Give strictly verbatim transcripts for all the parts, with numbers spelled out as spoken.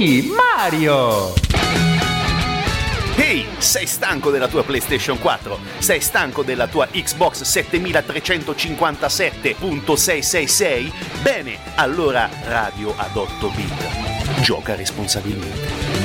Sì, Mario! Ehi, hey, sei stanco della tua PlayStation quattro? Sei stanco della tua Xbox sette tre cinque sette punto sei sei sei? Bene, allora Radio ad otto bit. Gioca responsabilmente.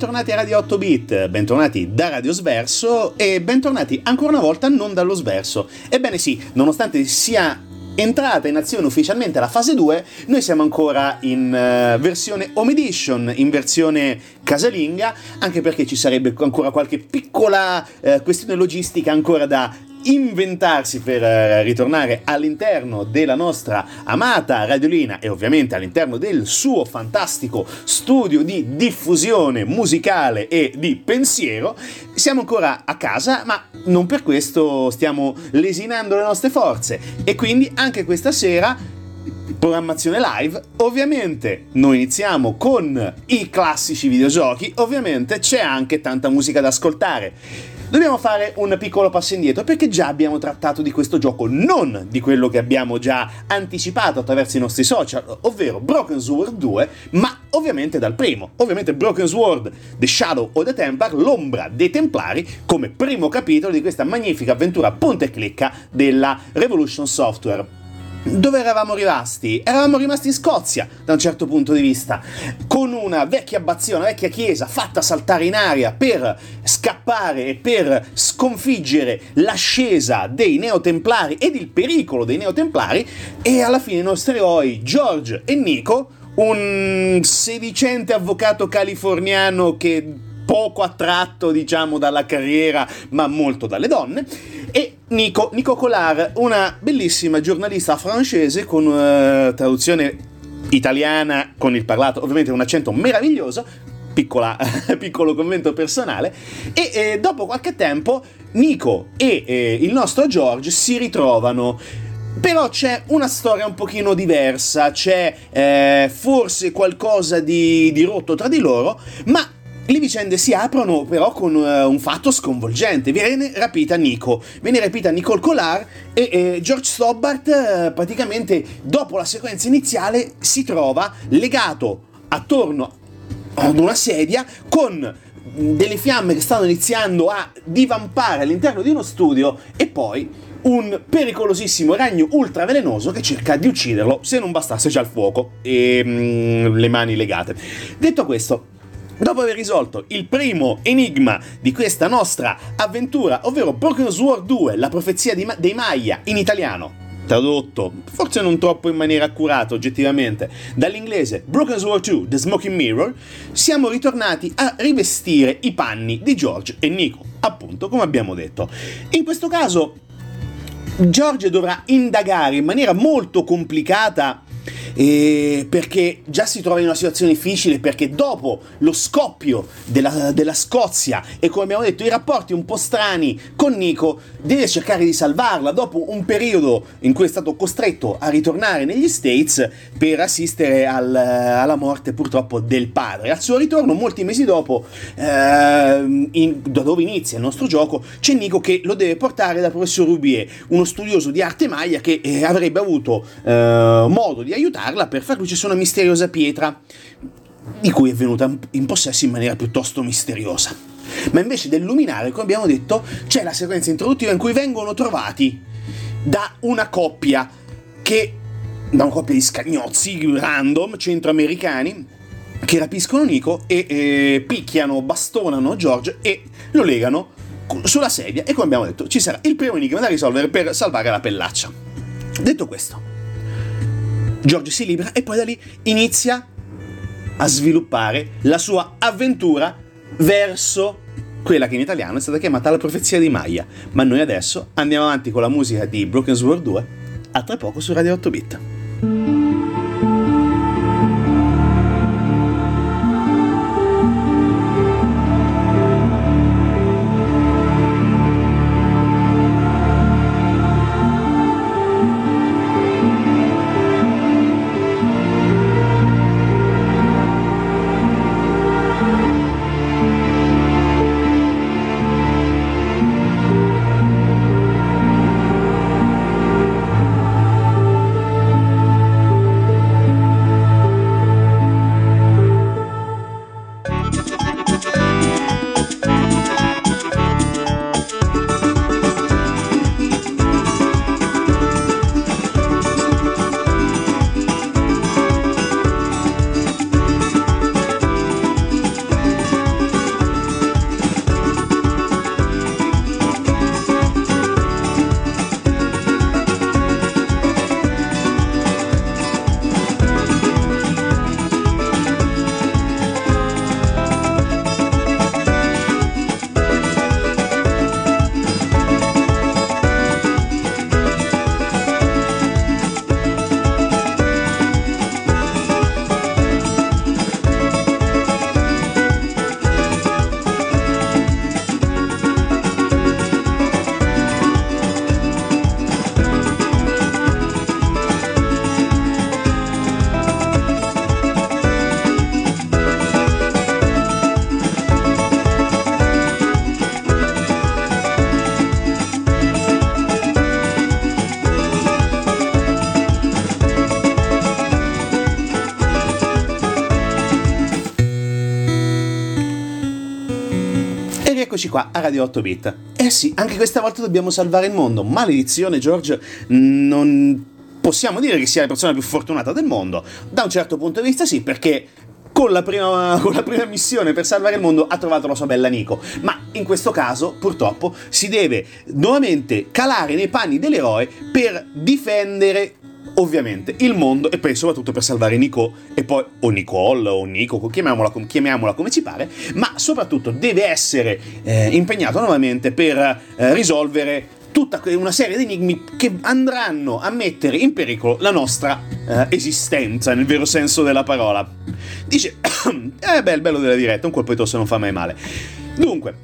Bentornati a Radio otto bit, bentornati da Radio Sverso e bentornati ancora una volta non dallo Sverso. Ebbene sì, nonostante sia entrata in azione ufficialmente la fase due, noi siamo ancora in uh, versione home edition, in versione casalinga, anche perché ci sarebbe ancora qualche piccola uh, questione logistica ancora da inventarsi per uh, ritornare all'interno della nostra amata radiolina e ovviamente all'interno del suo fantastico studio di diffusione musicale e di pensiero. Siamo ancora a casa, ma non per questo stiamo lesinando le nostre forze e quindi anche questa sera programmazione live. Ovviamente noi iniziamo con i classici videogiochi, ovviamente c'è anche tanta musica da ascoltare. Dobbiamo fare un piccolo passo indietro perché già abbiamo trattato di questo gioco, non di quello che abbiamo già anticipato attraverso i nostri social, ovvero Broken Sword due, ma ovviamente dal primo, ovviamente Broken Sword, The Shadow of the Templar, l'ombra dei Templari, come primo capitolo di questa magnifica avventura punta e clicca della Revolution Software. Dove eravamo rimasti? Eravamo rimasti in Scozia, da un certo punto di vista, con una vecchia abbazia, una vecchia chiesa fatta saltare in aria per scappare e per sconfiggere l'ascesa dei neotemplari ed il pericolo dei neotemplari, e alla fine i nostri eroi, George e Nico, un sedicente avvocato californiano che poco attratto, diciamo, dalla carriera, ma molto dalle donne, e Nico, Nico Collard, una bellissima giornalista francese con uh, traduzione italiana, con il parlato, ovviamente un accento meraviglioso, piccola, piccolo commento personale, e eh, dopo qualche tempo Nico e eh, il nostro George si ritrovano. Però c'è una storia un pochino diversa, c'è eh, forse qualcosa di, di rotto tra di loro, ma Le vicende si aprono però con uh, un fatto sconvolgente. Viene rapita Nico, viene rapita Nicole Collard e eh, George Stobart uh, praticamente dopo la sequenza iniziale si trova legato attorno ad una sedia con delle fiamme che stanno iniziando a divampare all'interno di uno studio e poi un pericolosissimo ragno ultra velenoso che cerca di ucciderlo, se non bastasse già il fuoco e mm, le mani legate. Detto questo, dopo aver risolto il primo enigma di questa nostra avventura, ovvero Broken Sword due, la profezia di Ma- dei Maya, in italiano, tradotto, forse non troppo in maniera accurata oggettivamente, dall'inglese Broken Sword due, The Smoking Mirror, siamo ritornati a rivestire i panni di George e Nico, appunto come abbiamo detto. In questo caso George dovrà indagare in maniera molto complicata, Eh, perché già si trova in una situazione difficile, perché dopo lo scoppio della, della Scozia e, come abbiamo detto, i rapporti un po' strani con Nico, deve cercare di salvarla dopo un periodo in cui è stato costretto a ritornare negli States per assistere al, alla morte purtroppo del padre. Al suo ritorno, molti mesi dopo, eh, in, da dove inizia il nostro gioco, c'è Nico che lo deve portare dal professor Rubier, uno studioso di arte maya che eh, avrebbe avuto eh, modo di aiutare per far luce su una misteriosa pietra di cui è venuta in possesso in maniera piuttosto misteriosa. Ma invece dell'luminare, come abbiamo detto, c'è la sequenza introduttiva in cui vengono trovati da una coppia che da una coppia di scagnozzi random centroamericani che rapiscono Nico e eh, picchiano, bastonano George e lo legano sulla sedia, e come abbiamo detto ci sarà il primo enigma da risolvere per salvare la pellaccia. Detto questo, George si libera e poi da lì inizia a sviluppare la sua avventura verso quella che in italiano è stata chiamata la profezia di Maya. Ma noi adesso andiamo avanti con la musica di Broken Sword due. A tra poco su Radio otto Bit. Qua a Radio otto Bit. Eh sì, anche questa volta dobbiamo salvare il mondo. Maledizione, George, non possiamo dire che sia la persona più fortunata del mondo. Da un certo punto di vista sì, perché con la prima, con la prima missione per salvare il mondo ha trovato la sua bella Nico. Ma in questo caso, purtroppo, si deve nuovamente calare nei panni dell'eroe per difendere ovviamente il mondo e poi soprattutto per salvare Nico e poi o Nicole o Nico, chiamiamola, chiamiamola come ci pare, ma soprattutto deve essere eh, impegnato nuovamente per eh, risolvere tutta una serie di enigmi che andranno a mettere in pericolo la nostra eh, esistenza nel vero senso della parola. Dice eh beh, il bello della diretta, un colpo di tosse non fa mai male. Dunque,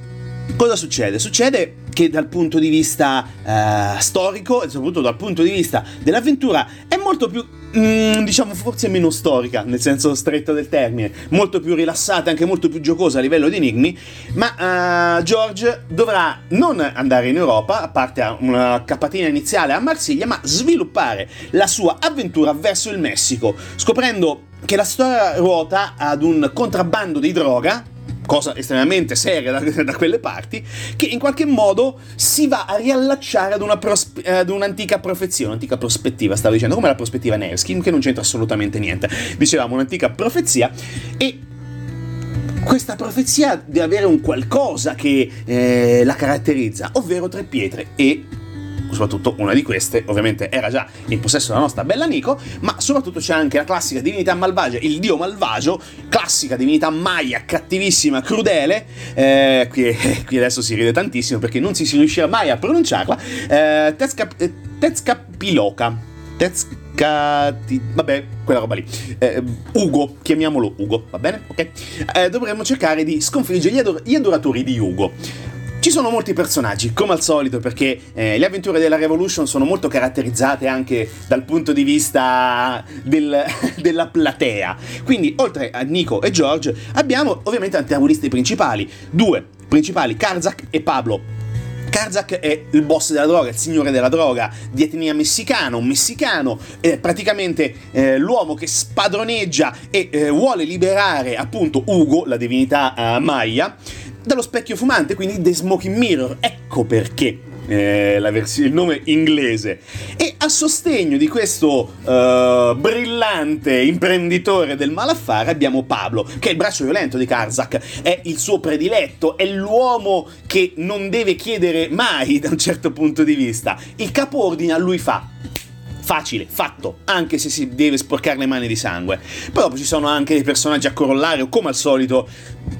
cosa succede? Succede che dal punto di vista eh, storico e soprattutto dal punto di vista dell'avventura è molto più mh, diciamo forse meno storica nel senso stretto del termine, molto più rilassata, anche molto più giocosa a livello di enigmi, ma uh, George dovrà non andare in Europa, a parte una capatina iniziale a Marsiglia, ma sviluppare la sua avventura verso il Messico, scoprendo che la storia ruota ad un contrabbando di droga, cosa estremamente seria da, da quelle parti, che in qualche modo si va a riallacciare ad, una prospe- ad un'antica profezia, un'antica prospettiva, stavo dicendo, come la prospettiva Nevsky, che non c'entra assolutamente niente. Dicevamo, un'antica profezia, e questa profezia deve avere un qualcosa che eh, la caratterizza, ovvero tre pietre, e soprattutto una di queste ovviamente era già in possesso della nostra bella Nico, ma soprattutto c'è anche la classica divinità malvagia, il dio malvagio, classica divinità maya, cattivissima, crudele, eh, qui, eh, qui adesso si ride tantissimo perché non si, si riuscirà mai a pronunciarla, eh, Tezcapiloca, eh, Tezcati, vabbè, quella roba lì, eh, Ugo, chiamiamolo Ugo, va bene? Ok? Eh, dovremmo cercare di sconfiggere gli, ador- gli adoratori di Ugo. Ci sono molti personaggi, come al solito, perché eh, le avventure della Revolution sono molto caratterizzate anche dal punto di vista del, della platea. Quindi, oltre a Nico e George, abbiamo ovviamente antagonisti principali. Due principali, Karzak e Pablo. Karzak è il boss della droga, il signore della droga, di etnia messicana, un messicano, eh, praticamente eh, l'uomo che spadroneggia e eh, vuole liberare appunto Ugo, la divinità eh, maya, dallo specchio fumante, quindi The Smoking Mirror, ecco perché eh, la vers- il nome inglese. E a sostegno di questo uh, brillante imprenditore del malaffare abbiamo Pablo, che è il braccio violento di Karzak, è il suo prediletto, è l'uomo che non deve chiedere mai da un certo punto di vista. Il capoordine a lui fa. Facile, fatto, anche se si deve sporcare le mani di sangue. Però ci sono anche dei personaggi a corollario, come al solito,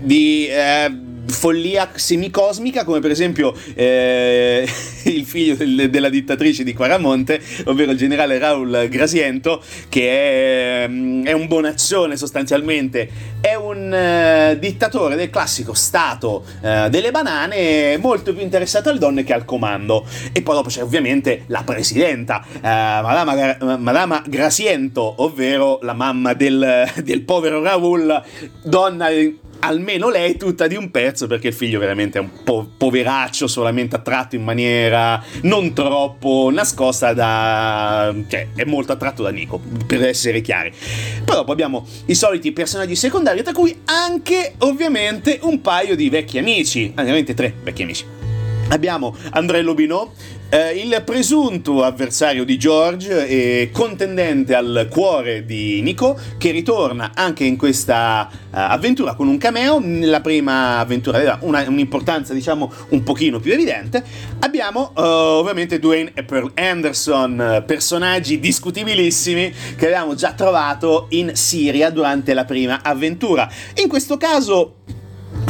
di... Eh, follia semicosmica, come per esempio eh, il figlio del, della dittatrice di Quaramonte, ovvero il generale Raul Grasiento, che è, è un bonaccione sostanzialmente, è un eh, dittatore del classico stato eh, delle banane, molto più interessato alle donne che al comando. E poi dopo c'è ovviamente la presidenta, eh, Madama, Gra- Madama Grasiento, ovvero la mamma del, del povero Raul, donna almeno lei tutta di un pezzo, perché il figlio veramente è un po- poveraccio, solamente attratto in maniera non troppo nascosta da... cioè è molto attratto da Nico, per essere chiari. Però poi abbiamo i soliti personaggi secondari, tra cui anche ovviamente un paio di vecchi amici, ovviamente tre vecchi amici. Abbiamo André Lobinot, Eh, il presunto avversario di George e contendente al cuore di Nico, che ritorna anche in questa uh, avventura con un cameo. Nella prima avventura aveva una, un'importanza, diciamo, un pochino più evidente. Abbiamo uh, ovviamente Dwayne e Pearl Anderson, personaggi discutibilissimi che avevamo già trovato in Siria durante la prima avventura. In questo caso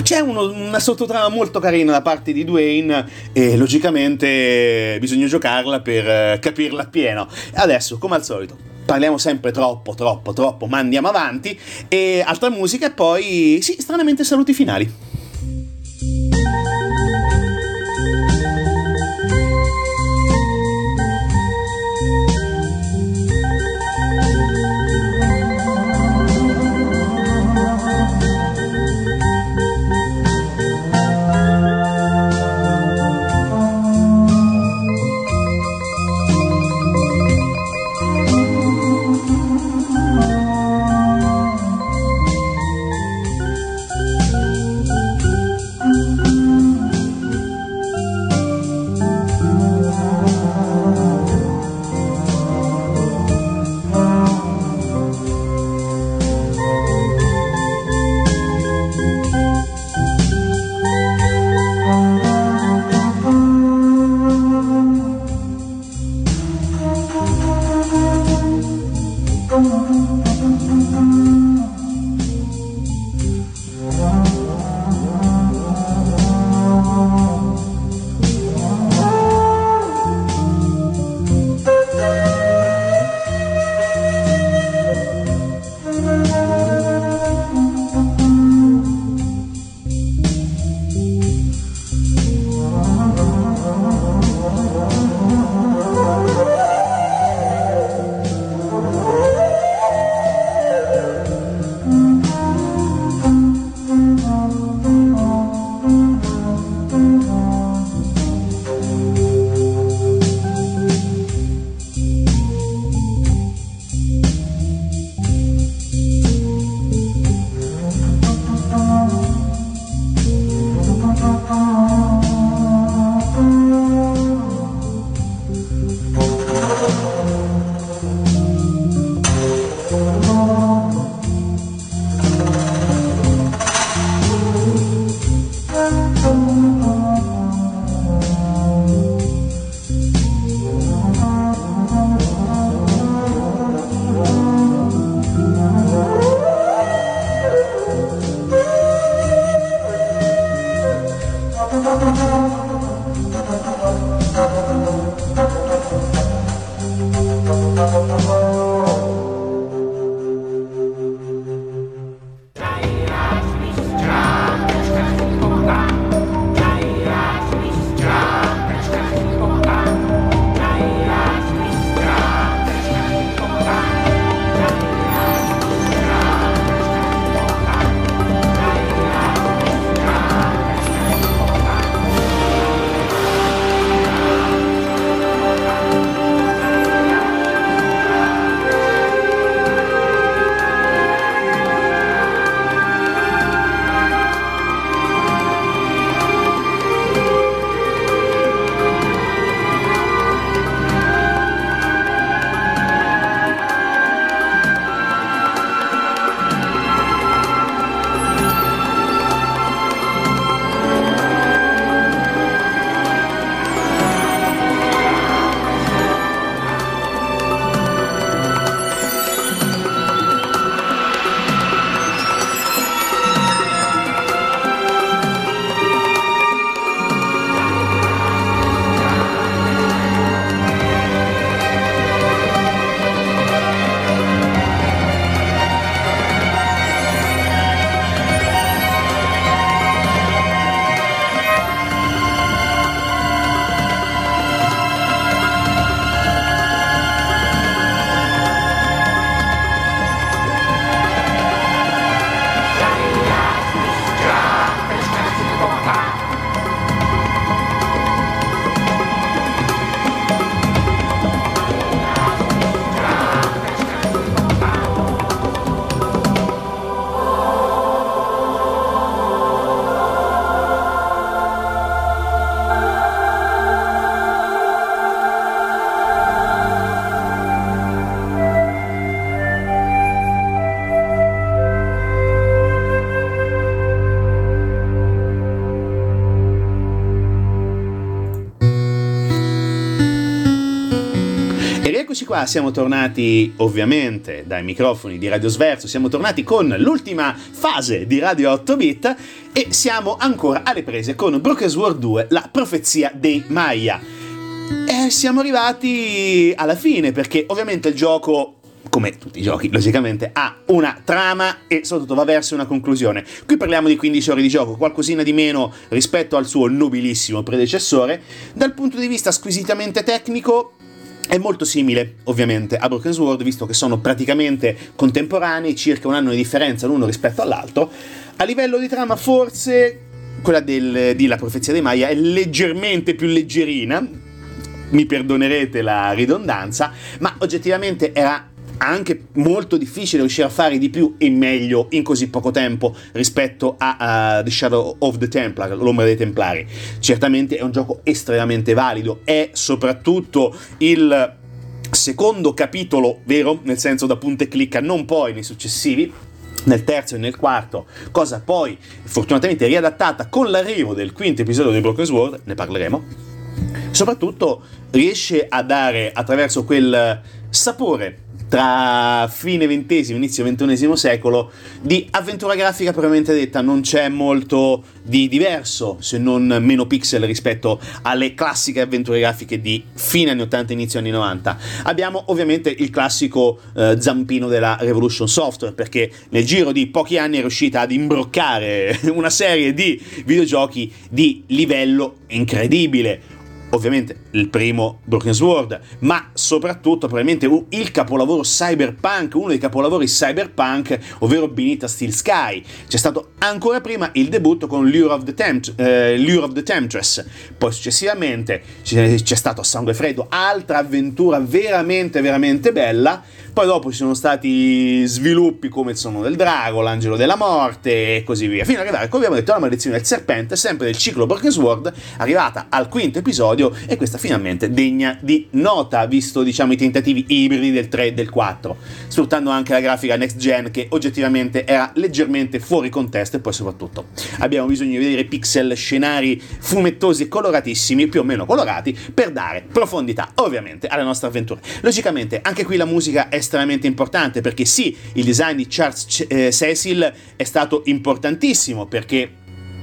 c'è uno, una sottotrama molto carina da parte di Dwayne e logicamente bisogna giocarla per capirla appieno. Adesso, come al solito, parliamo sempre troppo, troppo, troppo, ma andiamo avanti. E altra musica e poi, sì, stranamente saluti finali. Qua siamo tornati ovviamente dai microfoni di Radio Sverso, siamo tornati con l'ultima fase di Radio otto Bit e siamo ancora alle prese con Broken Sword due, la profezia dei Maya. E siamo arrivati alla fine perché ovviamente il gioco, come tutti i giochi, logicamente ha una trama e soprattutto va verso una conclusione. Qui parliamo di quindici ore di gioco, qualcosina di meno rispetto al suo nobilissimo predecessore. Dal punto di vista squisitamente tecnico è molto simile ovviamente a Broken Sword, visto che sono praticamente contemporanei, circa un anno di differenza l'uno rispetto all'altro. A livello di trama forse quella del, di La profezia dei Maya è leggermente più leggerina, mi perdonerete la ridondanza, ma oggettivamente era anche molto difficile riuscire a fare di più e meglio in così poco tempo rispetto a uh, The Shadow of the Templar, l'ombra dei Templari. Certamente è un gioco estremamente valido, è soprattutto il secondo capitolo vero, nel senso da punta e clicca, non poi nei successivi, nel terzo e nel quarto, cosa poi fortunatamente riadattata con l'arrivo del quinto episodio di Broken Sword, ne parleremo. Soprattutto riesce a dare, attraverso quel sapore tra fine ventesimo e inizio ventunesimo secolo di avventura grafica propriamente detta. Non c'è molto di diverso, se non meno pixel rispetto alle classiche avventure grafiche di fine anni ottanta inizio anni novanta. Abbiamo ovviamente il classico eh, zampino della Revolution Software, perché nel giro di pochi anni è riuscita ad imbroccare una serie di videogiochi di livello incredibile. Ovviamente il primo Broken Sword, ma soprattutto probabilmente il capolavoro cyberpunk, uno dei capolavori cyberpunk, ovvero Beneath a Steel Sky. C'è stato ancora prima il debutto con Lure of the, Tempt- eh, Lure of the Temptress, poi successivamente c'è, c'è stato Sangue Freddo, altra avventura veramente veramente bella. Poi dopo ci sono stati sviluppi come il Sonno del Drago, l'Angelo della Morte e così via, fino ad arrivare, come abbiamo detto, alla Maledizione del Serpente, sempre del ciclo Broken Sword, arrivata al quinto episodio. E questa finalmente degna di nota, visto diciamo i tentativi ibridi del tre e del quattro, sfruttando anche la grafica next gen che oggettivamente era leggermente fuori contesto. E poi soprattutto abbiamo bisogno di vedere pixel, scenari fumettosi e coloratissimi, più o meno colorati, per dare profondità ovviamente alla nostra avventura. Logicamente anche qui la musica è estremamente importante, perché sì, il design di Charles C- eh, Cecil è stato importantissimo, perché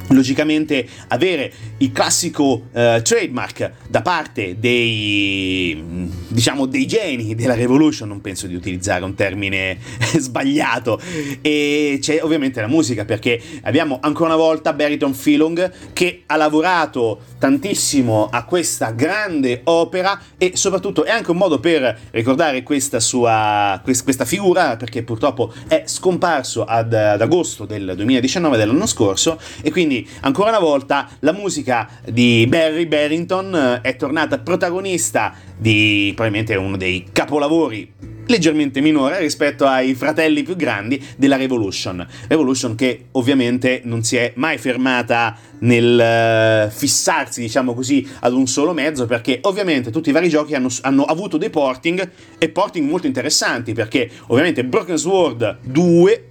logicamente avere il classico eh, trademark da parte dei diciamo dei geni della Revolution, non penso di utilizzare un termine sbagliato, e c'è ovviamente la musica, perché abbiamo ancora una volta Barrington Pheloung che ha lavorato tantissimo a questa grande opera, e soprattutto è anche un modo per ricordare questa sua questa figura, perché purtroppo è scomparso ad, ad agosto del duemiladiciannove dell'anno scorso, e quindi ancora una volta la musica di Barry Barrington è tornata protagonista di probabilmente uno dei capolavori leggermente minore rispetto ai fratelli più grandi della Revolution. Revolution che ovviamente non si è mai fermata nel fissarsi, diciamo così, ad un solo mezzo, perché ovviamente tutti i vari giochi hanno, hanno avuto dei porting, e porting molto interessanti, perché ovviamente Broken Sword due,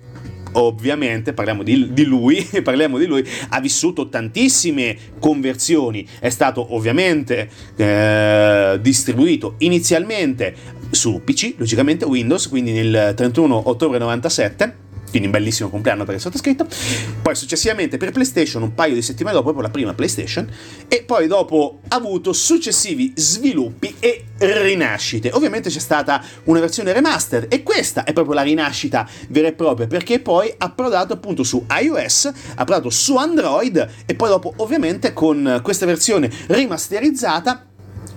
ovviamente parliamo di, di lui parliamo di lui ha vissuto tantissime conversioni, è stato ovviamente eh, distribuito inizialmente su P C, logicamente Windows, quindi nel trentuno ottobre novantasette, quindi un bellissimo compleanno per il sottoscritto, poi successivamente per PlayStation un paio di settimane dopo, proprio la prima PlayStation, e poi dopo ha avuto successivi sviluppi e rinascite. Ovviamente c'è stata una versione remastered, e questa è proprio la rinascita vera e propria, perché poi ha approdato appunto su iOS, ha approdato su Android, e poi dopo ovviamente con questa versione rimasterizzata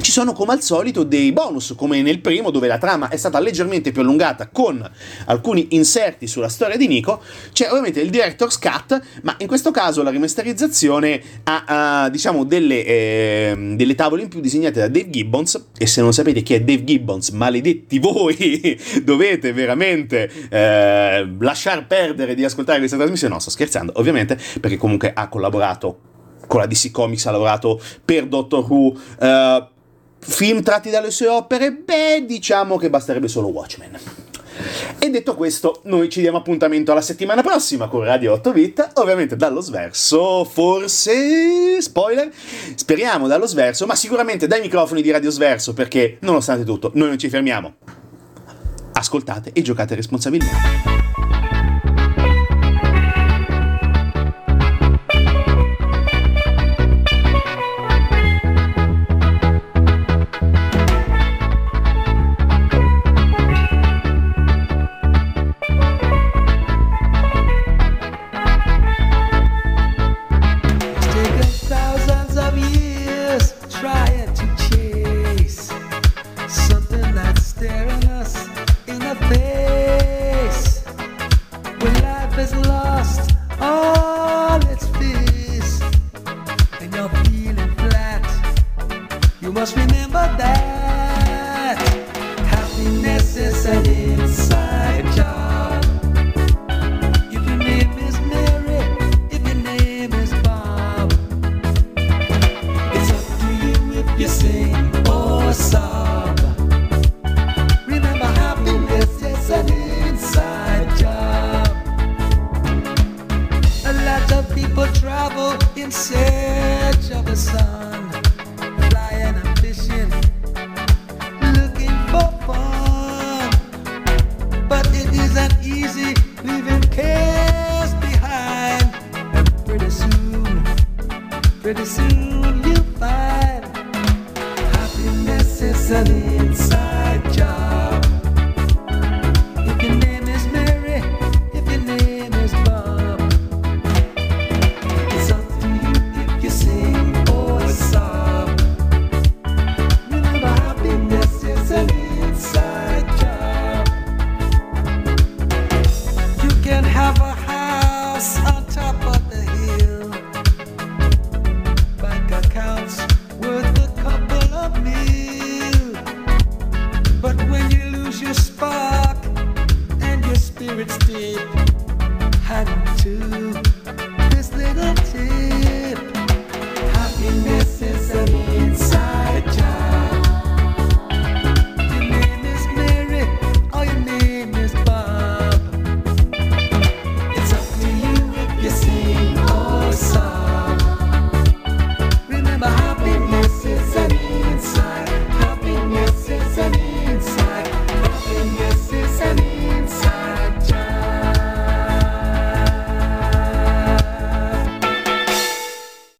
ci sono come al solito dei bonus, come nel primo, dove la trama è stata leggermente più allungata con alcuni inserti sulla storia di Nico. C'è ovviamente il director's cut, ma in questo caso la rimasterizzazione ha, ha diciamo delle, eh, delle tavole in più disegnate da Dave Gibbons, e se non sapete chi è Dave Gibbons, maledetti voi, dovete veramente eh, lasciar perdere di ascoltare questa trasmissione. No, sto scherzando ovviamente, perché comunque ha collaborato con la D C Comics, ha lavorato per Doctor Who, eh, film tratti dalle sue opere, beh, diciamo che basterebbe solo Watchmen. E detto questo, noi ci diamo appuntamento alla settimana prossima con Radio otto Bit, ovviamente dallo Sverso, forse, spoiler, speriamo dallo Sverso, ma sicuramente dai microfoni di Radio Sverso, perché nonostante tutto noi non ci fermiamo. Ascoltate e giocate responsabilmente. Pretty soon you'll find happiness is an inside job.